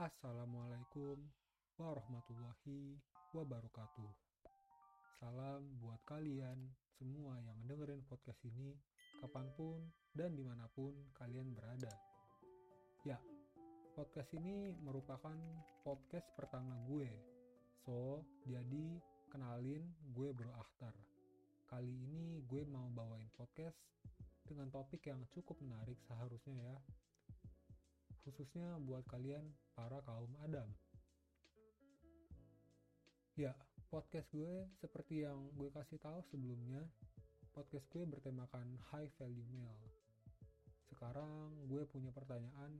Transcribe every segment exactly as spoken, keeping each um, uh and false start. Assalamualaikum warahmatullahi wabarakatuh. Salam buat kalian semua yang dengerin podcast ini kapanpun dan dimanapun kalian berada. Ya, podcast ini merupakan podcast pertama gue. So, jadi kenalin, gue Bro Akhtar. Kali ini gue mau bawain podcast dengan topik yang cukup menarik seharusnya ya, khususnya buat kalian para kaum Adam. Ya, podcast gue seperti yang gue kasih tahu sebelumnya, podcast gue bertemakan high value male. Sekarang gue punya pertanyaan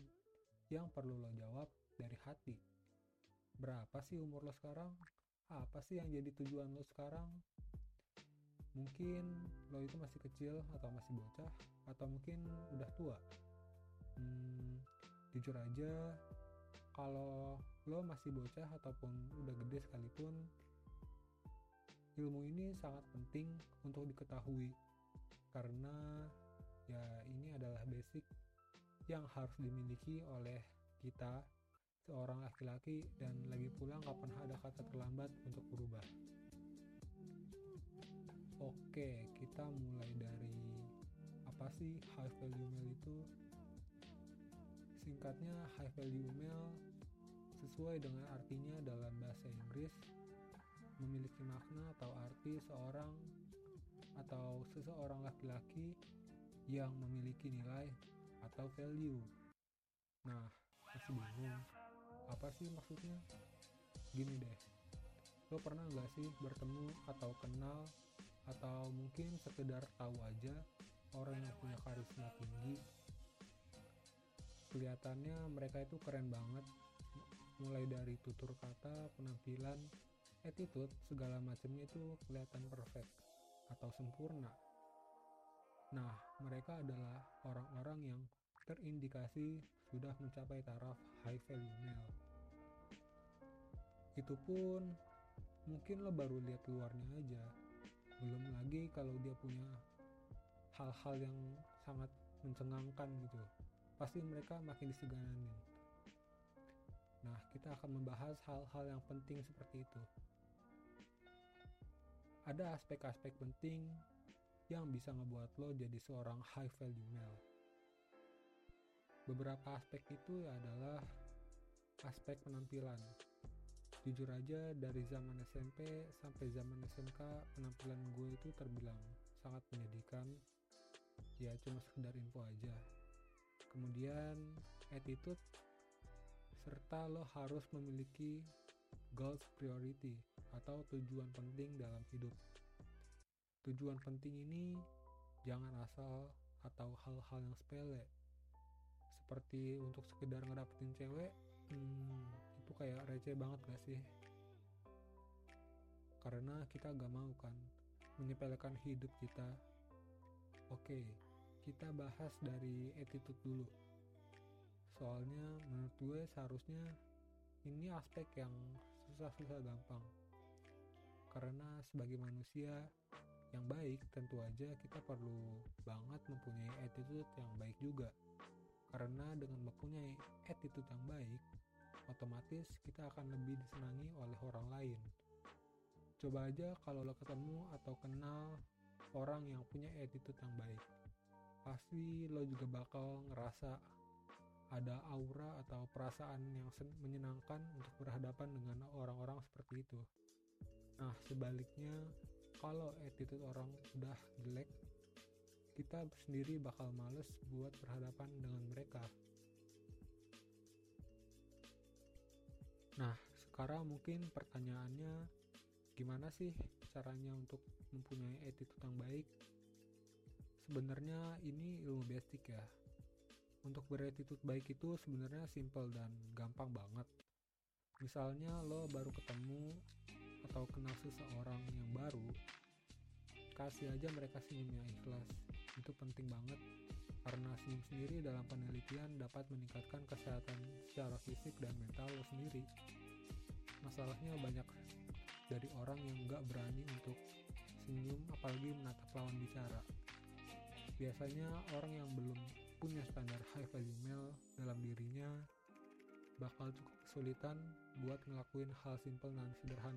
yang perlu lo jawab dari hati. Berapa sih umur lo sekarang? Apa sih yang jadi tujuan lo sekarang? Mungkin lo itu masih kecil atau masih bocah, atau mungkin udah tua. Hmm, jujur aja, kalau lo masih bocah ataupun udah gede sekalipun, ilmu ini sangat penting untuk diketahui, karena ya ini adalah basic yang harus dimiliki oleh kita seorang laki-laki, dan lagi pula kapan ada kata terlambat untuk berubah. Oke, kita mulai dari apa sih high value male itu? Singkatnya, high value male sesuai dengan artinya dalam bahasa Inggris memiliki makna atau arti seorang atau seseorang laki-laki yang memiliki nilai atau value. Nah, masih bingung apa sih maksudnya? Gini deh, lo pernah gak sih bertemu atau kenal atau mungkin sekedar tahu aja orang yang punya karisma tinggi? Kelihatannya mereka itu keren banget, mulai dari tutur kata, penampilan, attitude, segala macamnya itu kelihatan perfect atau sempurna. Nah, mereka adalah orang-orang yang terindikasi sudah mencapai taraf high value male. Itu pun mungkin lo baru lihat luarnya aja, belum lagi kalau dia punya hal-hal yang sangat mencengangkan gitu. Pasti mereka makin disegananin. Nah, kita akan membahas hal-hal yang penting seperti itu. Ada aspek-aspek penting yang bisa ngebuat lo jadi seorang high value male. Beberapa aspek itu adalah aspek penampilan. Jujur aja, dari zaman S M P sampai zaman S M K, penampilan gue itu terbilang sangat menyedihkan. Ya, cuma sekedar info aja. Kemudian attitude, serta lo harus memiliki goals priority atau tujuan penting dalam hidup. Tujuan penting ini jangan asal atau hal-hal yang sepele. Seperti untuk sekedar ngedapetin cewek, hmm, itu kayak receh banget gak sih? Karena kita gak mau kan menyepelekan hidup kita. Oke, kita bahas dari attitude dulu. Soalnya menurut gue seharusnya ini aspek yang susah-susah gampang. Karena sebagai manusia yang baik, tentu aja kita perlu banget mempunyai attitude yang baik juga. Karena dengan mempunyai attitude yang baik, otomatis kita akan lebih disenangi oleh orang lain. Coba aja kalau lo ketemu atau kenal orang yang punya attitude yang baik, pasti lo juga bakal ngerasa ada aura atau perasaan yang menyenangkan untuk berhadapan dengan orang-orang seperti itu. Nah, sebaliknya, kalau attitude orang udah jelek, kita sendiri bakal males buat berhadapan dengan mereka. Nah, sekarang mungkin pertanyaannya, gimana sih caranya untuk mempunyai attitude yang baik? Sebenarnya ini ilmu basic ya. Untuk berattitude baik itu sebenarnya simple dan gampang banget. Misalnya lo baru ketemu atau kenal seseorang yang baru, kasih aja mereka senyumnya ikhlas. Itu penting banget, karena senyum sendiri dalam penelitian dapat meningkatkan kesehatan secara fisik dan mental lo sendiri. Masalahnya banyak dari orang yang gak berani untuk senyum, apalagi menatap lawan bicara. Biasanya orang yang belum punya standar high value male dalam dirinya bakal cukup kesulitan buat ngelakuin hal simple dan sederhana.